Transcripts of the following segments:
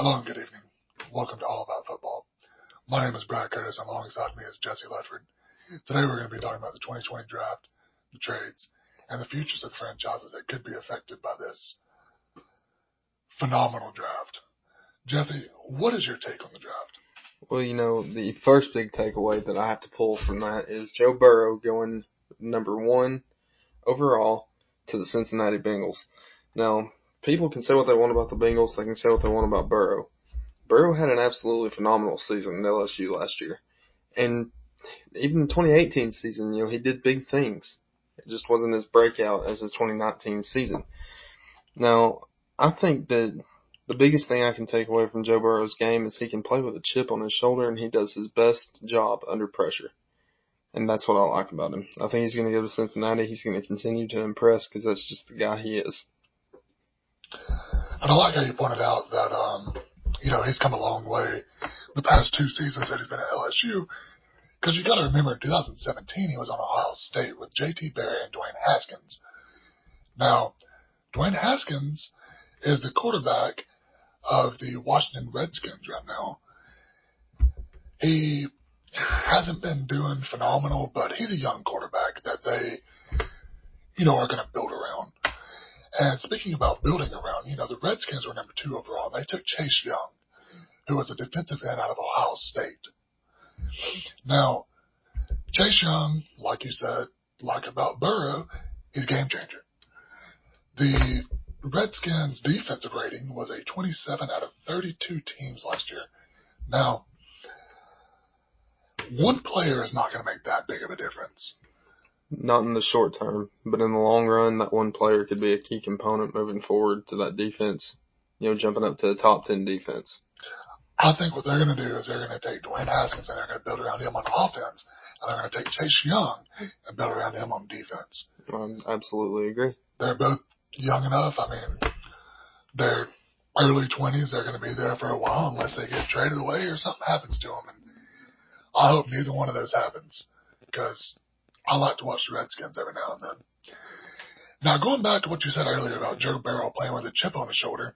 Hello and good evening. Welcome to All About Football. My name is Brad Curtis, and alongside me is Jesse Ledford. Today we're going to be talking about the 2020 draft, the trades, and the futures of the franchises that could be affected by this phenomenal draft. Jesse, what is your take on the draft? Well, you know, the first big takeaway that I have to pull from that is Joe Burrow going number one overall to the Cincinnati Bengals. Now, people can say what they want about the Bengals. They can say what they want about Burrow. Burrow had an absolutely phenomenal season at LSU last year. And even the 2018 season, you know, he did big things. It just wasn't as breakout as his 2019 season. Now, I think that the biggest thing I can take away from Joe Burrow's game is he can play with a chip on his shoulder, and he does his best job under pressure. And that's what I like about him. I think he's going to go to Cincinnati. He's going to continue to impress because that's just the guy he is. And I like how you pointed out that, you know, he's come a long way the past two seasons that he's been at LSU. Because you got to remember, in 2017, he was on Ohio State with J.T. Barry and Dwayne Haskins. Now, Dwayne Haskins is the quarterback of the Washington Redskins right now. He hasn't been doing phenomenal, but he's a young quarterback that they, you know, are going to build around. And speaking about building around, you know, the Redskins were number two overall. They took Chase Young, who was a defensive end out of Ohio State. Now, Chase Young, like you said, like about Burrow, he's a game changer. The Redskins' defensive rating was a 27 out of 32 teams last year. Now, one player is not going to make that big of a difference. Not in the short term, but in the long run, that one player could be a key component moving forward to that defense, you know, jumping up to the top 10 defense. I think what they're going to do is they're going to take Dwayne Haskins and they're going to build around him on offense, and they're going to take Chase Young and build around him on defense. I absolutely agree. They're both young enough. I mean, they're early 20s. They're going to be there for a while unless they get traded away or something happens to them. And I hope neither one of those happens because I like to watch the Redskins every now and then. Now, going back to what you said earlier about Joe Burrow playing with a chip on his shoulder,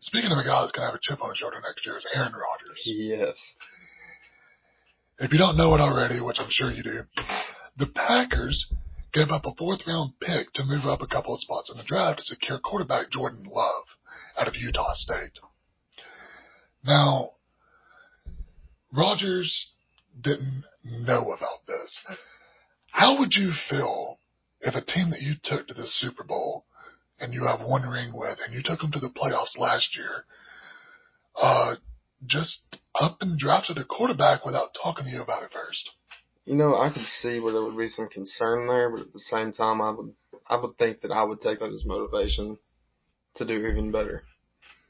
speaking of a guy that's going to have a chip on his shoulder next year is Aaron Rodgers. Yes. If you don't know it already, which I'm sure you do, the Packers gave up a fourth-round pick to move up a couple of spots in the draft to secure quarterback Jordan Love out of Utah State. Now, Rodgers didn't know about this. How would you feel if a team that you took to the Super Bowl and you have one ring with, and you took them to the playoffs last year, just up and drafted a quarterback without talking to you about it first? You know, I could see where there would be some concern there, but at the same time, I would think that I would take that as motivation to do even better.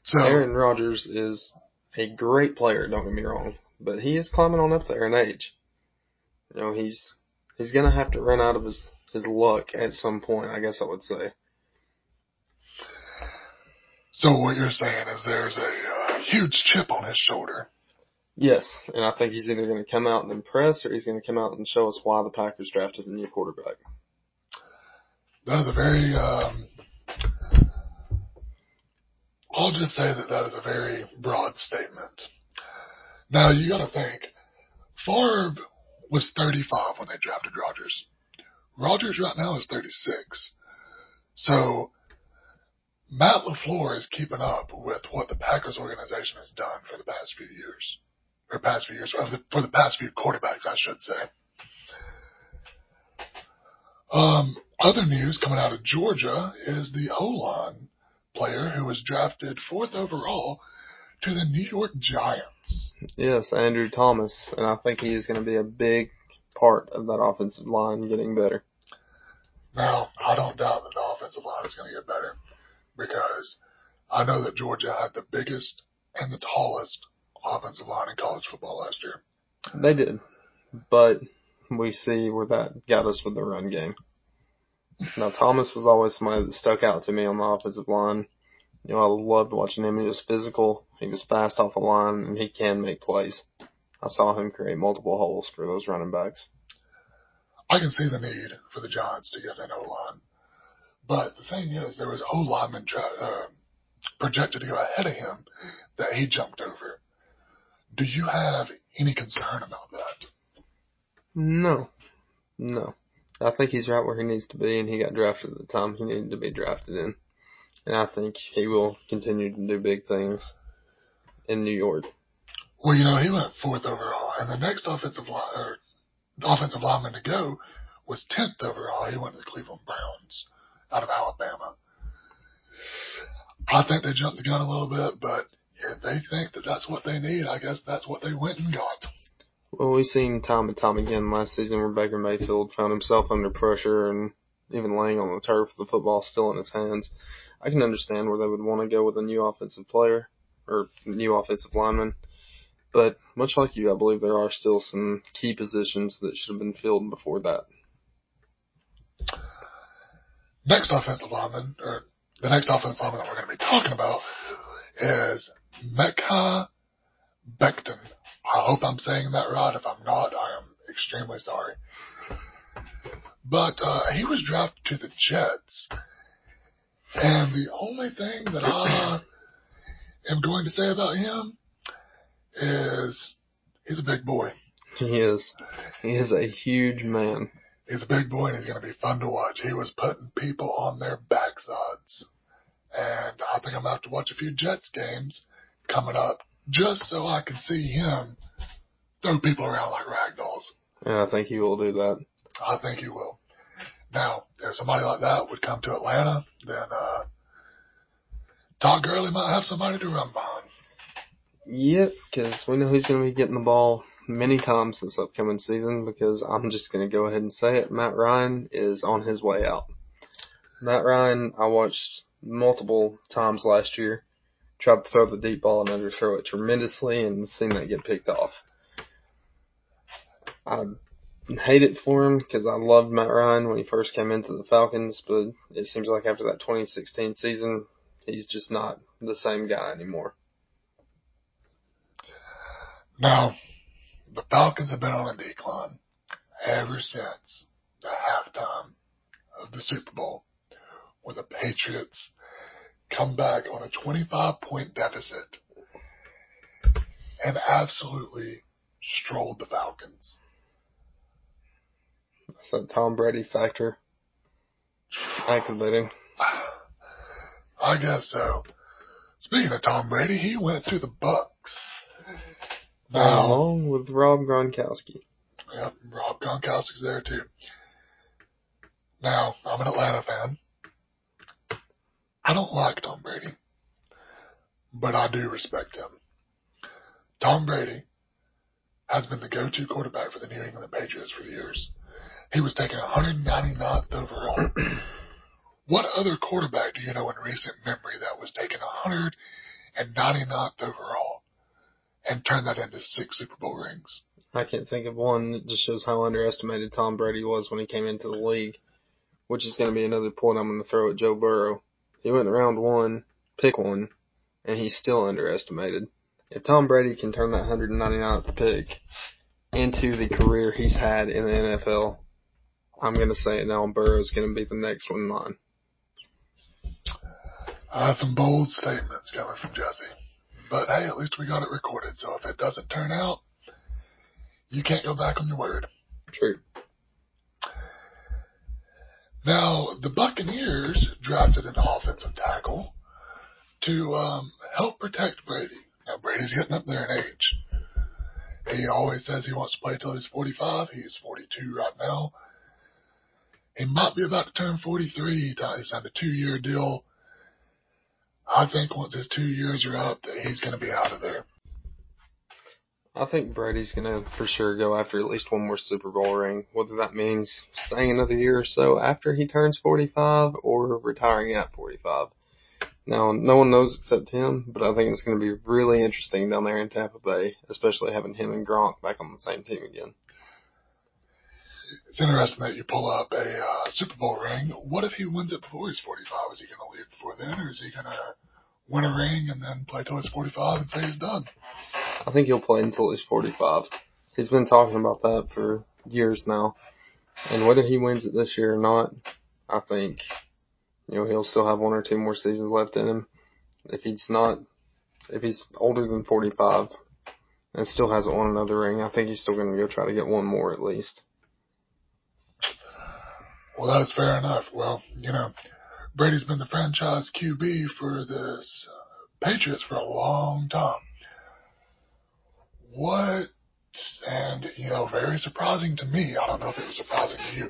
So, Aaron Rodgers is a great player, don't get me wrong, but he is climbing on up there in age. You know, he's going to have to run out of his luck at some point, I guess I would say. So what you're saying is there's a huge chip on his shoulder. Yes, and I think he's either going to come out and impress or he's going to come out and show us why the Packers drafted a new quarterback. That is a very I'll just say that is a very broad statement. Now, you got to think, Favre was 35 when they drafted Rodgers. Rodgers right now is 36. So Matt LaFleur is keeping up with what the Packers organization has done for the past few years. Or past few years, for the past few quarterbacks, I should say. Other news coming out of Georgia is the O-line player who was drafted 4th overall to the New York Giants. Yes, Andrew Thomas, and I think he is going to be a big part of that offensive line getting better. Now, I don't doubt that the offensive line is going to get better, because I know that Georgia had the biggest and the tallest offensive line in college football last year. They did. But we see where that got us with the run game. Now, Thomas was always somebody that stuck out to me on the offensive line. You know, I loved watching him. He was physical. He was fast off the line, and he can make plays. I saw him create multiple holes for those running backs. I can see the need for the Giants to get an O-line. But the thing is, there was O-lineman projected to go ahead of him that he jumped over. Do you have any concern about that? No. I think he's right where he needs to be, and he got drafted at the time he needed to be drafted in. And I think he will continue to do big things in New York. Well, you know, he went 4th overall, and the next offensive lineman to go was 10th overall. He went to the Cleveland Browns out of Alabama. I think they jumped the gun a little bit, but if they think that that's what they need, I guess that's what they went and got. Well, we've seen time and time again last season where Baker Mayfield found himself under pressure and even laying on the turf with the football still in his hands. I can understand where they would want to go with a new offensive player or new offensive lineman. But much like you, I believe there are still some key positions that should have been filled before that. The next offensive lineman that we're going to be talking about is Mekhi Becton. I hope I'm saying that right. If I'm not, I am extremely sorry. But he was drafted to the Jets. And the only thing that I am going to say about him is he's a big boy. He is. He is a huge man. He's a big boy, and he's going to be fun to watch. He was putting people on their backsides. And I think I'm going to have to watch a few Jets games coming up just so I can see him throw people around like ragdolls. Yeah, I think he will do that. I think he will. Now, if somebody like that would come to Atlanta, then Todd Gurley might have somebody to run behind. Yep, because we know he's going to be getting the ball many times this upcoming season, because I'm just going to go ahead and say it, Matt Ryan is on his way out. Matt Ryan, I watched multiple times last year, tried to throw the deep ball and underthrow it tremendously and seen that get picked off. I hate it for him because I loved Matt Ryan when he first came into the Falcons, but it seems like after that 2016 season, he's just not the same guy anymore. Now, the Falcons have been on a decline ever since the halftime of the Super Bowl, where the Patriots come back on a 25-point deficit and absolutely strolled the Falcons. That's that Tom Brady factor activating. I guess so. Speaking of Tom Brady, he went to the Bucks. Now, along with Rob Gronkowski. Yep, Rob Gronkowski's there too. Now, I'm an Atlanta fan. I don't like Tom Brady, but I do respect him. Tom Brady has been the go-to quarterback for the New England Patriots for years. He was taken 199th overall. What other quarterback do you know in recent memory that was taken 199th overall and turned that into 6 Super Bowl rings? I can't think of one. It just shows how underestimated Tom Brady was when he came into the league, which is going to be another point I'm going to throw at Joe Burrow. He went in round one, pick one, and he's still underestimated. If Tom Brady can turn that 199th pick into the career he's had in the NFL, I'm going to say it now, Burrow's going to be the next one in line. Some bold statements coming from Jesse. But, hey, at least we got it recorded, so if it doesn't turn out, you can't go back on your word. True. Now, the Buccaneers drafted an offensive tackle to help protect Brady. Now, Brady's getting up there in age. He always says he wants to play till he's 45. He's 42 right now. He might be about to turn 43. He signed a 2-year deal. I think once his 2 years are up, that he's going to be out of there. I think Brady's going to for sure go after at least one more Super Bowl ring, whether that means staying another year or so after he turns 45 or retiring at 45. Now, no one knows except him, but I think it's going to be really interesting down there in Tampa Bay, especially having him and Gronk back on the same team again. It's interesting that you pull up a Super Bowl ring. What if he wins it before he's 45? Is he going to leave before then, or is he going to win a ring and then play till he's 45 and say he's done? I think he'll play until he's 45. He's been talking about that for years now. And whether he wins it this year or not, I think, you know, he'll still have one or two more seasons left in him. If he's older than 45 and still hasn't won another ring, I think he's still going to go try to get one more at least. Well, that's fair enough. Well, you know, Brady's been the franchise QB for this Patriots for a long time. Very surprising to me. I don't know if it was surprising to you.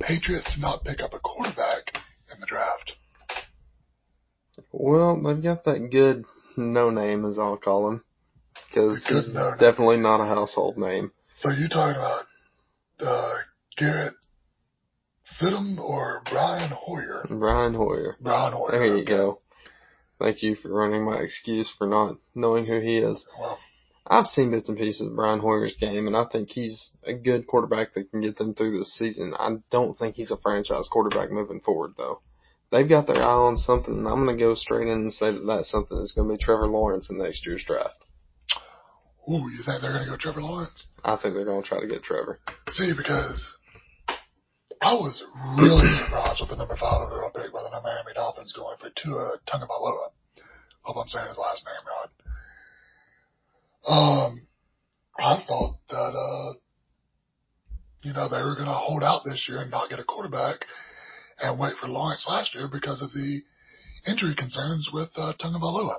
Patriots did not pick up a quarterback in the draft. Well, they've got that good no-name, as I'll call him, because he's definitely not a household name. So you talking about Garrett Stidham or Brian Hoyer? Brian Hoyer. There you go. Thank you for running my excuse for not knowing who he is. Well, I've seen bits and pieces of Brian Hoyer's game, and I think he's a good quarterback that can get them through this season. I don't think he's a franchise quarterback moving forward, though. They've got their eye on something, and I'm going to go straight in and say that that's something that's going to be Trevor Lawrence in next year's draft. Ooh, you think they're going to go Trevor Lawrence? I think they're going to try to get Trevor. See, because I was really surprised with the number 5 overall pick by the Miami Dolphins going for Tua Tagovailoa. Hope I'm saying his last name right. I thought that, they were going to hold out this year and not get a quarterback and wait for Lawrence last year because of the injury concerns with Tagovailoa.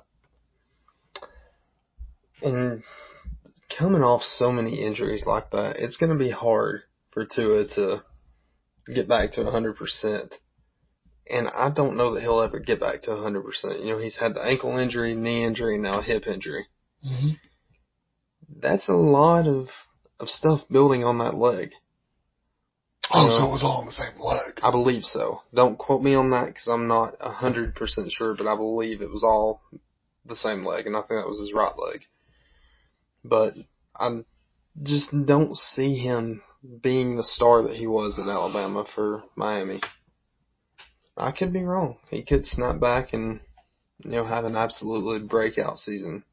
And coming off so many injuries like that, it's going to be hard for Tua to get back to 100%. And I don't know that he'll ever get back to 100%. You know, he's had the ankle injury, knee injury, now hip injury. Mm-hmm. That's a lot of stuff building on that leg. Oh, so it was all on the same leg. I believe so. Don't quote me on that because I'm not 100% sure, but I believe it was all the same leg, and I think that was his right leg. But I just don't see him being the star that he was at Alabama for Miami. I could be wrong. He could snap back and, have an absolutely breakout season.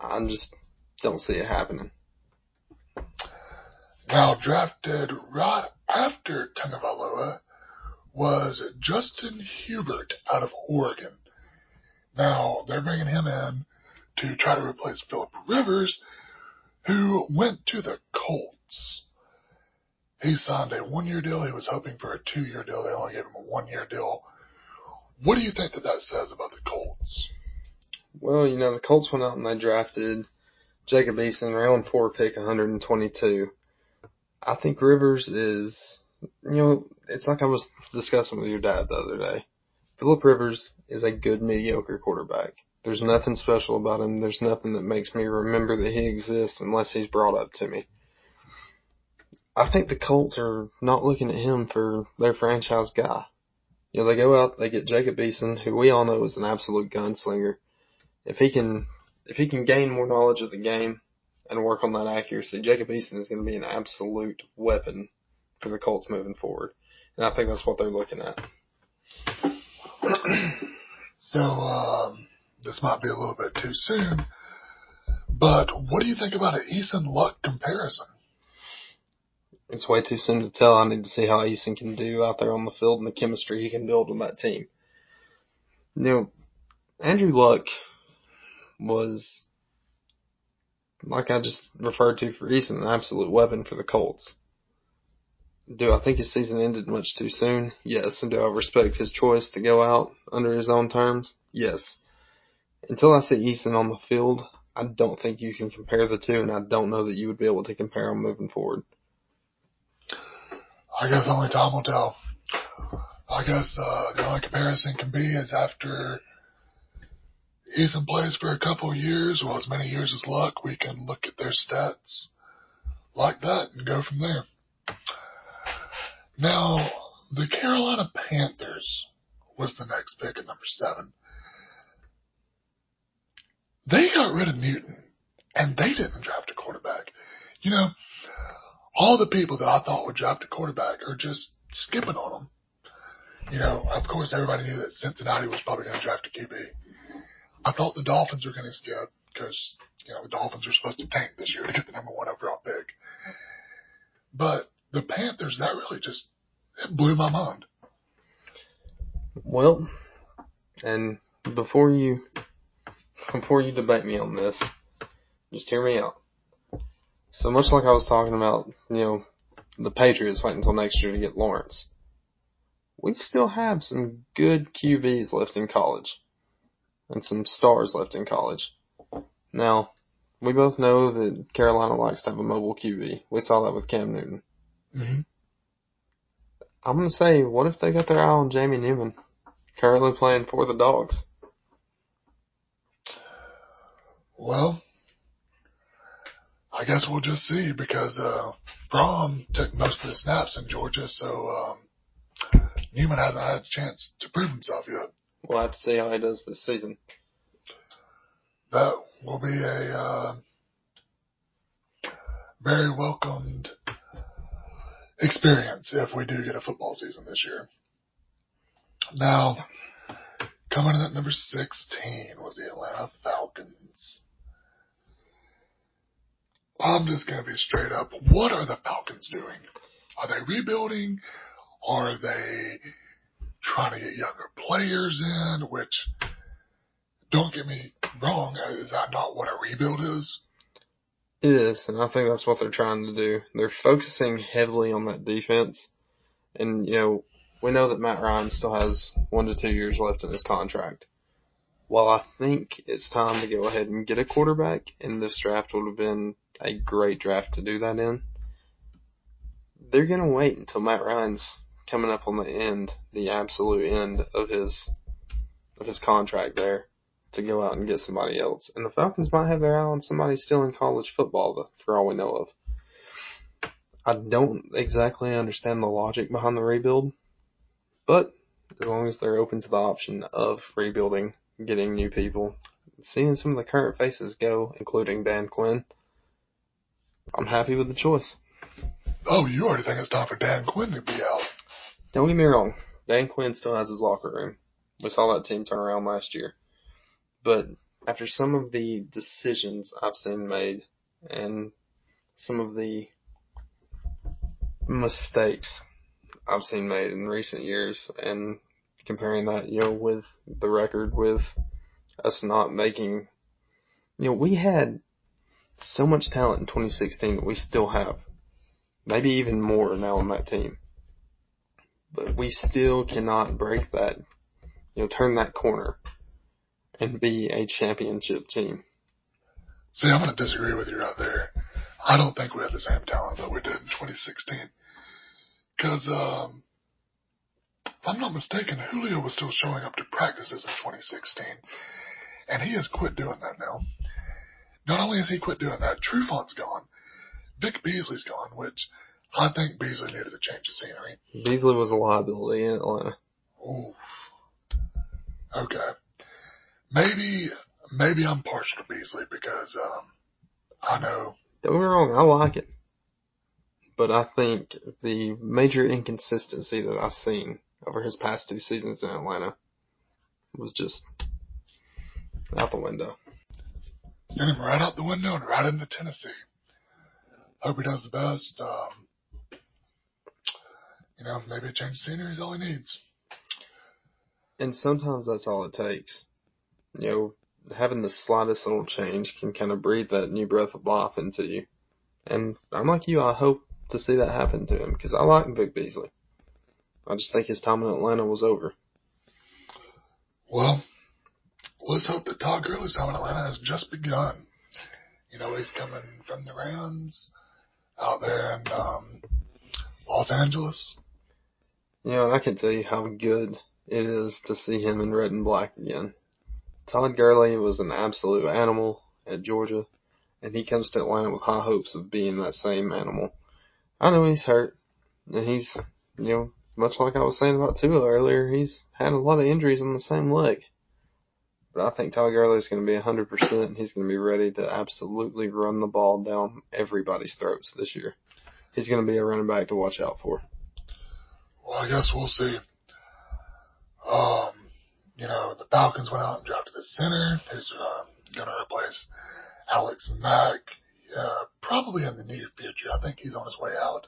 I just don't see it happening. Now, drafted right after Tagovailoa was Justin Herbert out of Oregon. Now, they're bringing him in to try to replace Phillip Rivers, who went to the Colts. He signed a 1-year deal. He was hoping for a 2-year deal. They only gave him a 1-year deal. What do you think that says about the Colts? Well, the Colts went out and they drafted Jacob Eason, round 4 pick 122. I think Rivers is, it's like I was discussing with your dad the other day. Phillip Rivers is a good, mediocre quarterback. There's nothing special about him. There's nothing that makes me remember that he exists unless he's brought up to me. I think the Colts are not looking at him for their franchise guy. They go out, they get Jacob Eason, who we all know is an absolute gunslinger. If he can gain more knowledge of the game and work on that accuracy, Jacob Eason is going to be an absolute weapon for the Colts moving forward. And I think that's what they're looking at. So, this might be a little bit too soon, but what do you think about an Eason-Luck comparison? It's way too soon to tell. I need to see how Eason can do out there on the field and the chemistry he can build with that team. Andrew Luck was, like I just referred to for Eason, an absolute weapon for the Colts. Do I think his season ended much too soon? Yes. And do I respect his choice to go out under his own terms? Yes. Until I see Eason on the field, I don't think you can compare the two, and I don't know that you would be able to compare them moving forward. I guess only time will tell. I guess the only comparison can be is after Eason plays for a couple years, well, as many years as Luck, we can look at their stats like that and go from there. Now, the Carolina Panthers was the next pick at number 7. They got rid of Newton, and they didn't draft a quarterback. All the people that I thought would draft a quarterback are just skipping on them. Of course, everybody knew that Cincinnati was probably going to draft a QB. I thought the Dolphins were going to skip because, the Dolphins are supposed to tank this year to get the number 1 overall pick. But the Panthers, that really just it blew my mind. Well, and Before you debate me on this, just hear me out. So much like I was talking about, the Patriots waiting until next year to get Lawrence, we still have some good QBs left in college and some stars left in college. Now, we both know that Carolina likes to have a mobile QB. We saw that with Cam Newton. Mm-hmm. I'm going to say, what if they got their eye on Jamie Newman, currently playing for the Dogs? Well, I guess we'll just see, because Fromm took most of the snaps in Georgia, so Newman hasn't had a chance to prove himself yet. We'll have to see how he does this season. That will be a very welcomed experience if we do get a football season this year. Now, coming in at number 16 was the Atlanta Falcons. I'm just going to be straight up. What are the Falcons doing? Are they rebuilding? Are they trying to get younger players in? Which, don't get me wrong, is that not what a rebuild is? It is, and I think that's what they're trying to do. They're focusing heavily on that defense. And, we know that Matt Ryan still has 1 to 2 years left in his contract. While I think it's time to go ahead and get a quarterback, and this draft would have been a great draft to do that in, they're going to wait until Matt Ryan's coming up on the absolute end of his contract there, to go out and get somebody else. And the Falcons might have their eye on somebody still in college football, for all we know of. I don't exactly understand the logic behind the rebuild, but as long as they're open to the option of rebuilding, getting new people, seeing some of the current faces go, including Dan Quinn, I'm happy with the choice. Oh, you already think it's time for Dan Quinn to be out. Don't get me wrong. Dan Quinn still has his locker room. We saw that team turn around last year. But after some of the decisions I've seen made and some of the mistakes I've seen made in recent years, and comparing that, with the record, with us not making, we had so much talent in 2016 that we still have. Maybe even more now on that team. But we still cannot break that, turn that corner and be a championship team. See, I'm going to disagree with you right there. I don't think we have the same talent that we did in 2016. Because, if I'm not mistaken, Julio was still showing up to practices in 2016. And he has quit doing that now. Not only has he quit doing that, Trufant's gone. Vic Beasley's gone, which I think Beasley needed to change the scenery. Beasley was a liability in Atlanta. Oof. Okay. Maybe I'm partial to Beasley because I know. Don't get me wrong, I like it. But I think the major inconsistency that I've seen over his past 2 seasons in Atlanta was just out the window. Send him right out the window and right into Tennessee. Hope he does the best. Maybe a change of scenery is all he needs. And sometimes that's all it takes. Having the slightest little change can kind of breathe that new breath of life into you. And I'm like you, I hope to see that happen to him, because I like Vic Beasley. I just think his time in Atlanta was over. Well, let's hope that Todd Gurley's time in Atlanta has just begun. He's coming from the Rams out there in Los Angeles. And I can tell you how good it is to see him in red and black again. Todd Gurley was an absolute animal at Georgia, and he comes to Atlanta with high hopes of being that same animal. I know he's hurt, and he's, much like I was saying about Tua earlier, he's had a lot of injuries on the same leg. But I think Todd Gurley is going to be 100%, and he's going to be ready to absolutely run the ball down everybody's throats this year. He's going to be a running back to watch out for. Well, I guess we'll see. The Falcons went out and drafted the center, who's going to replace Alex Mack, probably in the near future. I think he's on his way out.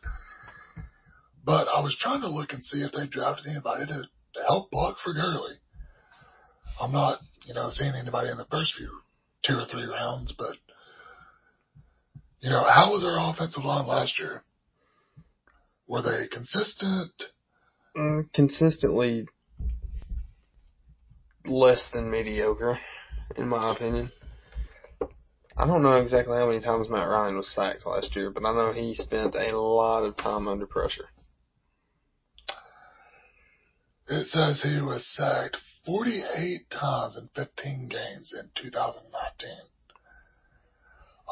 But I was trying to look and see if they drafted anybody to help block for Gurley. I'm not you know, seeing anybody in the first few 2 or 3 rounds. But, you know, how was our offensive line last year? Were they consistent? Consistently less than mediocre, in my opinion. I don't know exactly how many times Matt Ryan was sacked last year, but I know he spent a lot of time under pressure. It says he was sacked 48 times in 15 games in 2019.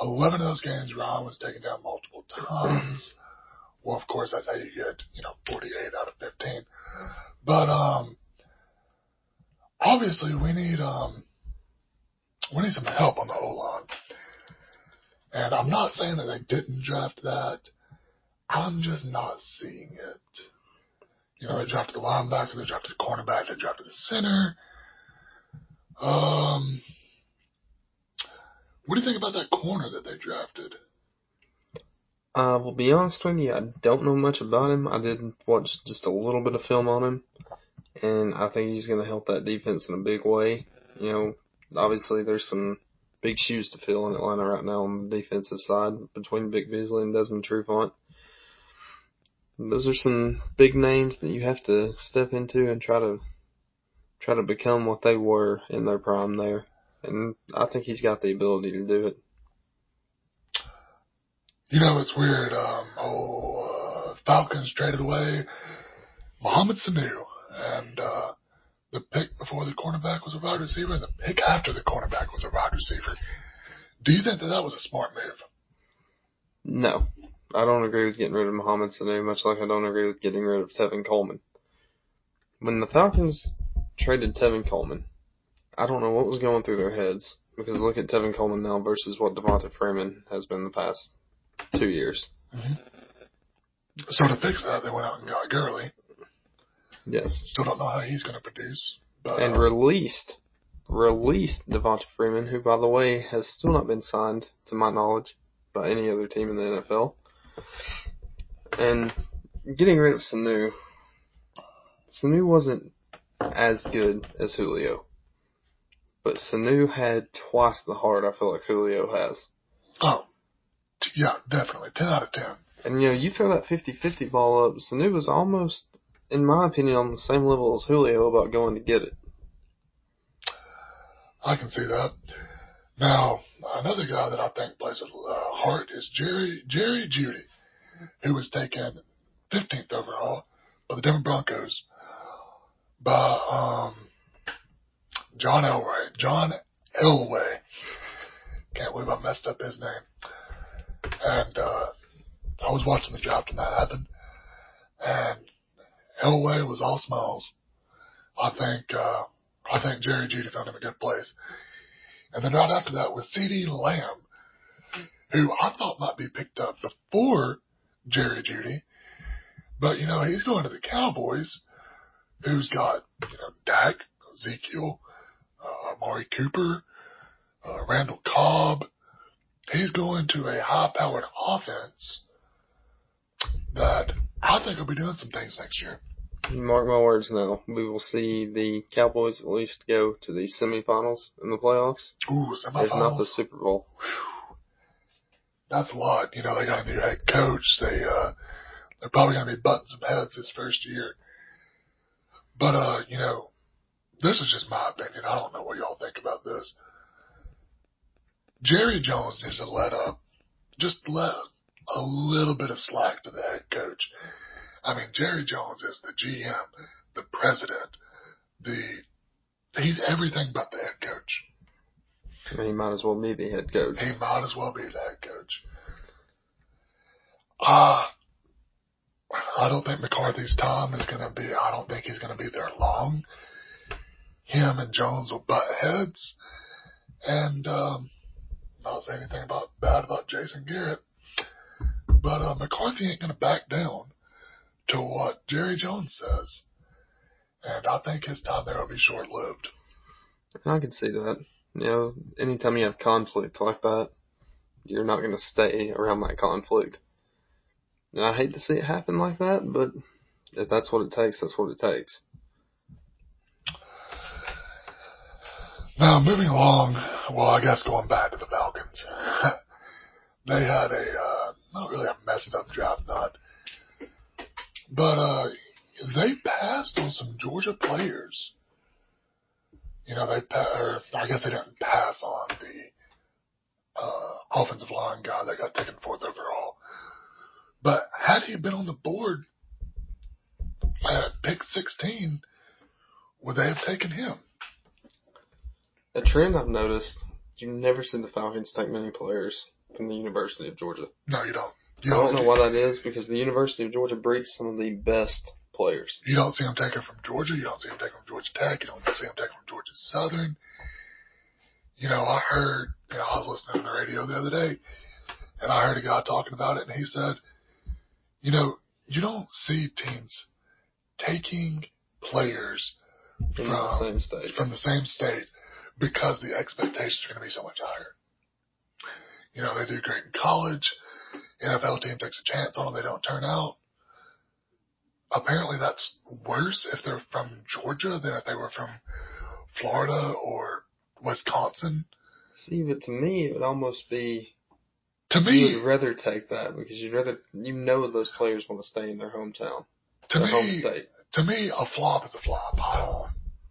11 of those games, Ryan was taken down multiple times. Well, of course, that's how you get, you know, 48 out of 15. But obviously, we need some help on the O-line. And I'm not saying that they didn't draft that. I'm just not seeing it. You know, they drafted the linebacker, they drafted the cornerback, they drafted the center. What do you think about that corner that they drafted? I will be honest with you, I don't know much about him. I did watch just a little bit of film on him, and I think he's going to help that defense in a big way. You know, obviously there's some big shoes to fill in Atlanta right now on the defensive side between Vic Beasley and Desmond Trufant. Those are some big names that you have to step into and try to become what they were in their prime there. And I think he's got the ability to do it. You know, it's weird. Falcons traded away Mohamed Sanu, and the pick before the cornerback was a wide receiver, and the pick after the cornerback was a wide receiver. Do you think that was a smart move? No, I don't agree with getting rid of Mohamed Sanu, much like I don't agree with getting rid of Tevin Coleman. When the Falcons traded Tevin Coleman, I don't know what was going through their heads, because look at Tevin Coleman now versus what Devonta Freeman has been the past 2 years. Mm-hmm. So to fix that, they went out and got Gurley. Yes. Still don't know how he's going to produce. But, and released Devonta Freeman, who, by the way, has still not been signed, to my knowledge, by any other team in the NFL. And getting rid of Sanu. Sanu wasn't as good as Julio. But Sanu had twice the heart I feel like Julio has. Oh. Yeah, definitely. 10 out of 10. And, you know, you throw that 50-50 ball up, Sanu was almost, in my opinion, on the same level as Julio about going to get it. I can see that. Now, another guy that I think plays with heart is Jerry Jeudy, who was taken 15th overall by the Denver Broncos by John Elway. John Elway. Can't believe I messed up his name. And I was watching the draft when that happened, and Elway was all smiles. I think Jerry Jeudy found him a good place. And then right after that was CeeDee Lamb, who I thought might be picked up before Jerry Jeudy, but you know he's going to the Cowboys, who's got Dak, Ezekiel, Amari Cooper, Randall Cobb. He's going to a high-powered offense that I think will be doing some things next year. Mark my words now. We will see the Cowboys at least go to the semifinals in the playoffs. Ooh, semifinals. If not the Super Bowl. Whew. That's a lot. You know, they got a new head coach. They're probably going to be butting some heads this first year. But, you know, this is just my opinion. I don't know what y'all think about this. Jerry Jones needs to let up, just let a little bit of slack to the head coach. I mean, Jerry Jones is the GM, the president, he's everything but the head coach. I mean, he might as well be the head coach. He might as well be the head coach. I don't think McCarthy's time is going to be, I don't think he's going to be there long. Him and Jones will butt heads, and, not say anything bad about Jason Garrett, but McCarthy ain't going to back down to what Jerry Jones says, and I think his time there will be short-lived. I can see that. You know, anytime you have conflict like that, you're not going to stay around that conflict. And I hate to see it happen like that, but if that's what it takes, that's what it takes. Now, moving along, well, I guess going back to the Falcons. They had not really a messed up draft night, but they passed on some Georgia players. You know, I guess they didn't pass on the offensive line guy that got taken 4th overall. But had he been on the board at pick 16, would they have taken him? A trend I've noticed, you never see the Falcons take many players from the University of Georgia. No, you don't. I don't know why that is, because the University of Georgia breeds some of the best players. You don't see them taken from Georgia. You don't see them taken from Georgia Tech. You don't see them taken from Georgia Southern. You know, I heard, you know, I was listening to the radio the other day, and I heard a guy talking about it, and he said, you know, you don't see teams taking players from the same state because the expectations are going to be so much higher. You know, they do great in college. NFL team takes a chance on them. They don't turn out. Apparently that's worse if they're from Georgia than if they were from Florida or Wisconsin. See, but to me, it would almost be... To me... You would rather take that because you'd rather... You know those players want to stay in their hometown. To me, a flop is a flop.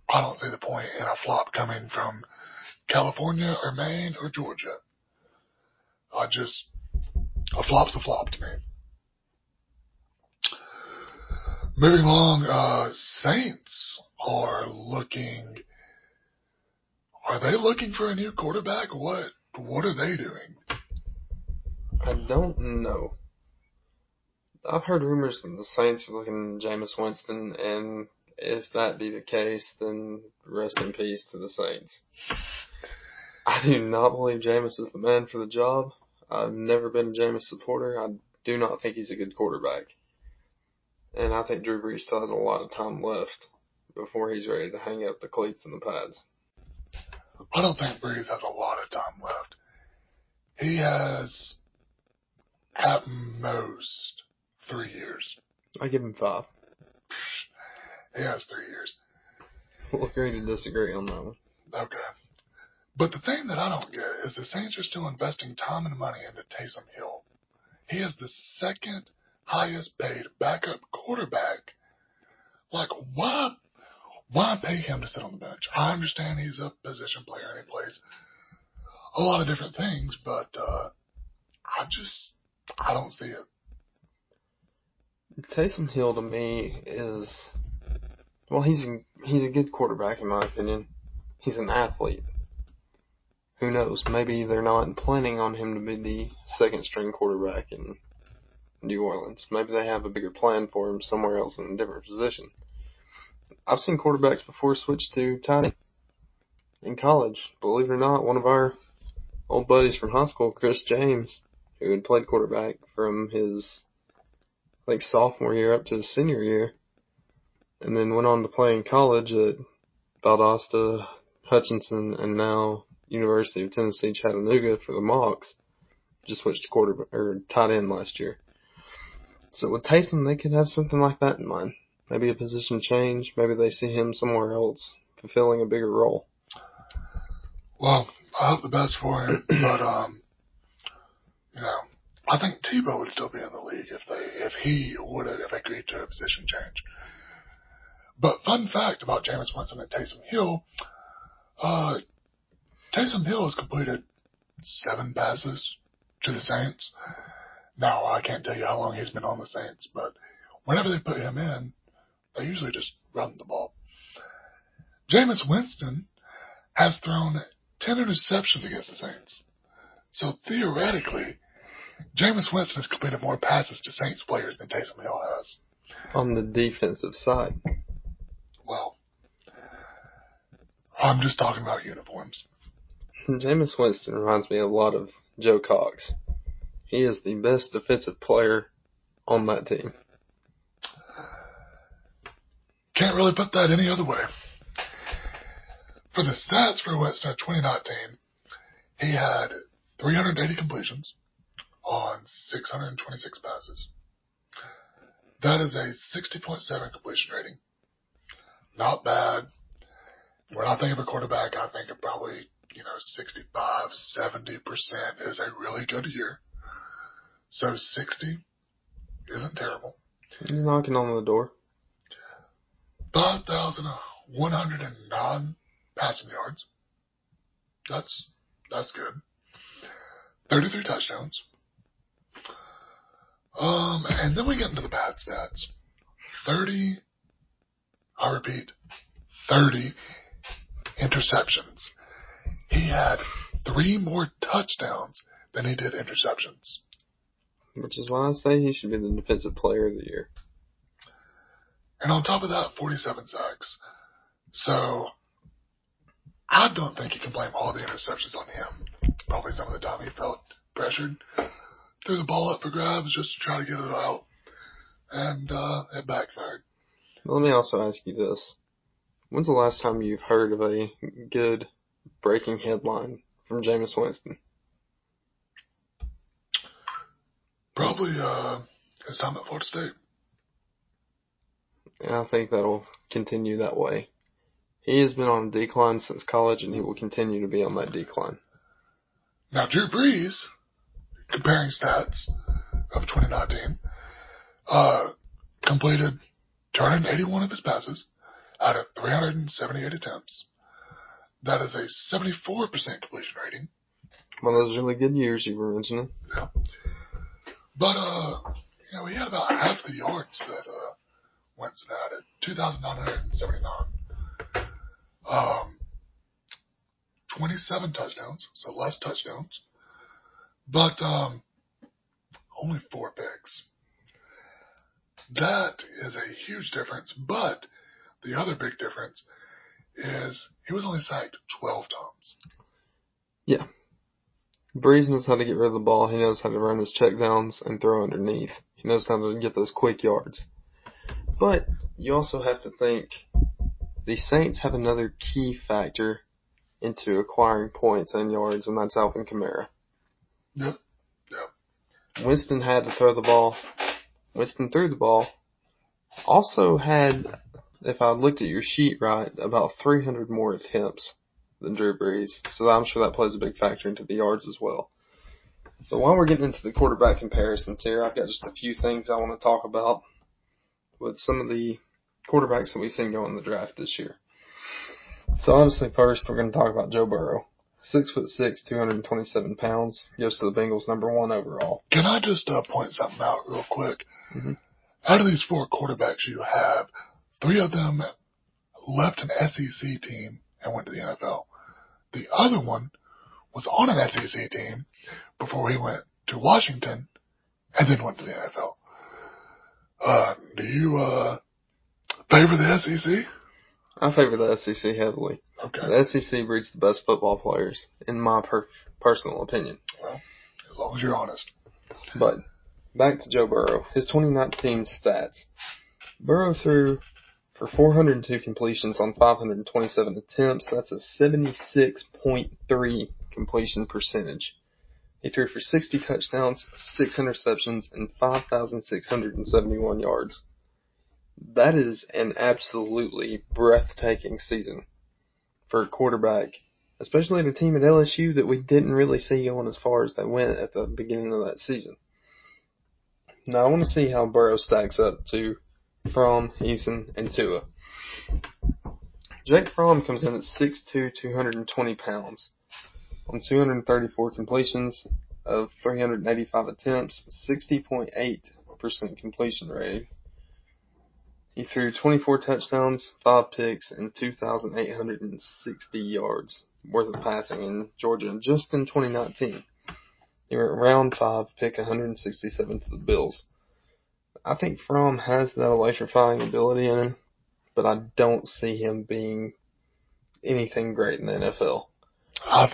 I don't see the point in a flop coming from California or Maine or Georgia. A flop's a flop to me. Moving along, Saints are they looking for a new quarterback? What are they doing? I don't know. I've heard rumors that the Saints are looking at Jameis Winston, and if that be the case, then rest in peace to the Saints. I do not believe Jameis is the man for the job. I've never been a Jameis supporter. I do not think he's a good quarterback. And I think Drew Brees still has a lot of time left before he's ready to hang up the cleats and the pads. I don't think Brees has a lot of time left. He has, at most, 3 years. I give him 5. He has 3 years. We'll agree to disagree on that one. Okay. But the thing that I don't get is the Saints are still investing time and money into Taysom Hill. He is the second highest paid backup quarterback. Like, why pay him to sit on the bench? I understand he's a position player and he plays a lot of different things, but I don't see it. Taysom Hill to me is, well, he's a good quarterback in my opinion. He's an athlete. Who knows? Maybe they're not planning on him to be the second-string quarterback in New Orleans. Maybe they have a bigger plan for him somewhere else in a different position. I've seen quarterbacks before switch to tight end in college. Believe it or not, one of our old buddies from high school, Chris James, who had played quarterback from his sophomore year up to his senior year, and then went on to play in college at Valdosta, Hutchinson, and now University of Tennessee, Chattanooga for the Mocs, just switched to tight end last year. So with Taysom, they could have something like that in mind. Maybe a position change. Maybe they see him somewhere else fulfilling a bigger role. Well, I hope the best for him, but you know, I think Tebow would still be in the league if he agreed to a position change. But fun fact about Jameis Winston and Taysom Hill. Taysom Hill has completed 7 passes to the Saints. Now, I can't tell you how long he's been on the Saints, but whenever they put him in, they usually just run the ball. Jameis Winston has thrown 10 interceptions against the Saints. So, theoretically, Jameis Winston has completed more passes to Saints players than Taysom Hill has. On the defensive side. Well, I'm just talking about uniforms. Jameis Winston reminds me a lot of Joe Cox. He is the best defensive player on that team. Can't really put that any other way. For the stats for Winston in 2019, he had 380 completions on 626 passes. That is a 60.7 completion rating. Not bad. When I think of a quarterback, I think of probably, 65, 70% is a really good year. So 60 isn't terrible. He's knocking on the door. 5,109 passing yards. That's good. 33 touchdowns. And then we get into the bad stats. 30 interceptions. He had 3 more touchdowns than he did interceptions. Which is why I say he should be the defensive player of the year. And on top of that, 47 sacks. So, I don't think you can blame all the interceptions on him. Probably some of the time he felt pressured. Threw the ball up for grabs just to try to get it out. And it backfired. Let me also ask you this. When's the last time you've heard of a good breaking headline from Jameis Winston? Probably his time at Florida State. And I think that'll continue that way. He has been on decline since college, and he will continue to be on that decline. Now, Drew Brees, comparing stats of 2019, completed 281 of his passes out of 378 attempts. That is a 74% completion rating. One of those really good years you were mentioning. Yeah. But, he had about half the yards that Winston had at 2,979. 27 touchdowns, so less touchdowns. But only 4 picks. That is a huge difference. But the other big difference is he was only sacked 12 times. Yeah. Breeze knows how to get rid of the ball. He knows how to run his checkdowns and throw underneath. He knows how to get those quick yards. But you also have to think the Saints have another key factor into acquiring points and yards, and that's Alvin Kamara. Yep. Winston had to throw the ball. Winston threw the ball. Also had, if I looked at your sheet right, about 300 more attempts than Drew Brees. So I'm sure that plays a big factor into the yards as well. But while we're getting into the quarterback comparisons here, I've got just a few things I want to talk about with some of the quarterbacks that we've seen go in the draft this year. So obviously first we're going to talk about Joe Burrow. 6'6", 227 pounds, goes to the Bengals #1 overall. Can I just point something out real quick? Mm-hmm. Out of these 4 quarterbacks you have, 3 of them left an SEC team and went to the NFL. The other one was on an SEC team before he went to Washington and then went to the NFL. Do you favor the SEC? I favor the SEC heavily. Okay. The SEC breeds the best football players, in my personal opinion. Well, as long as you're honest. But back to Joe Burrow. His 2019 stats. Burrow threw for 402 completions on 527 attempts. That's a 76.3 completion percentage. He threw for 60 touchdowns, 6 interceptions, and 5,671 yards. That is an absolutely breathtaking season for a quarterback, especially at a team at LSU that we didn't really see going as far as they went at the beginning of that season. Now I want to see how Burrow stacks up to Fromm, Eason, and Tua. Jake Fromm comes in at 6'2", 220 pounds, on 234 completions of 385 attempts, 60.8% completion rate. He threw 24 touchdowns, 5 picks, and 2,860 yards worth of passing in Georgia just in 2019. He went round 5, pick 167 to the Bills. I think Fromm has that electrifying ability in him, but I don't see him being anything great in the NFL. I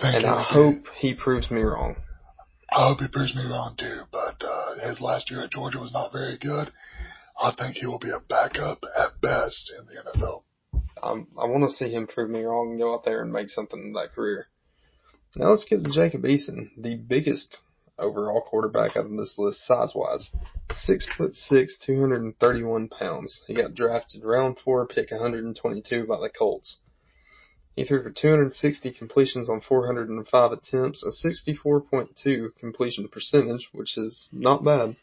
hope he proves me wrong. I hope he proves me wrong too, but his last year at Georgia was not very good. I think he will be a backup at best in the NFL. I want to see him prove me wrong and go out there and make something in that career. Now let's get to Jacob Eason, the biggest overall quarterback out of this list size-wise. 6'6", 231 pounds. He got drafted round 4, pick 122 by the Colts. He threw for 260 completions on 405 attempts, a 64.2 completion percentage, which is not bad.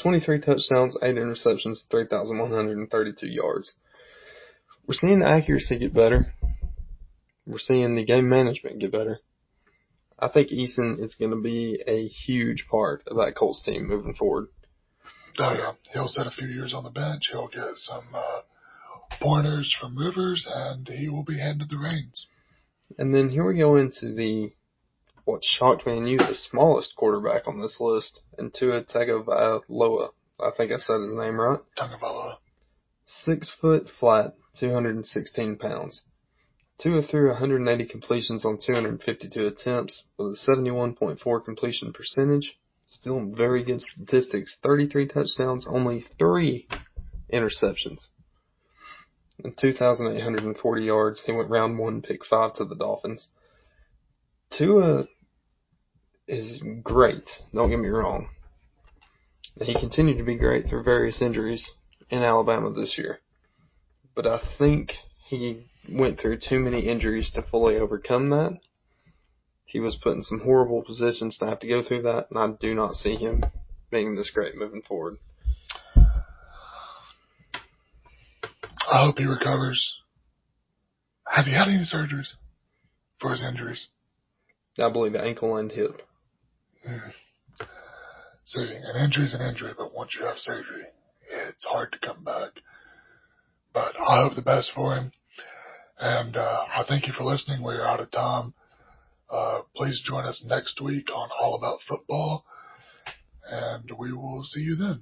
23 touchdowns, 8 interceptions, 3,132 yards. We're seeing the accuracy get better. We're seeing the game management get better. I think Eason is going to be a huge part of that Colts team moving forward. Oh, yeah. He'll set a few years on the bench. He'll get some pointers from Rivers, and he will be handed the reins. And then here we go into what shocked me and you, the smallest quarterback on this list, and Tua Tagovailoa. I think I said his name right. Tagovailoa. 6 foot flat, 216 pounds. Tua threw 180 completions on 252 attempts with a 71.4 completion percentage. Still very good statistics. 33 touchdowns, only 3 interceptions. And 2,840 yards. He went round 1, pick 5 to the Dolphins. Tua is great. Don't get me wrong. He continued to be great through various injuries in Alabama this year. But I think he went through too many injuries to fully overcome that. He was put in some horrible positions to have to go through that, and I do not see him being this great moving forward. I hope he recovers. Has he had any surgeries for his injuries? I believe ankle and hip. So an injury is an injury, but once you have surgery, it's hard to come back. But I hope the best for him. And I thank you for listening. We're out of time. Please join us next week on All About Football, and we will see you then.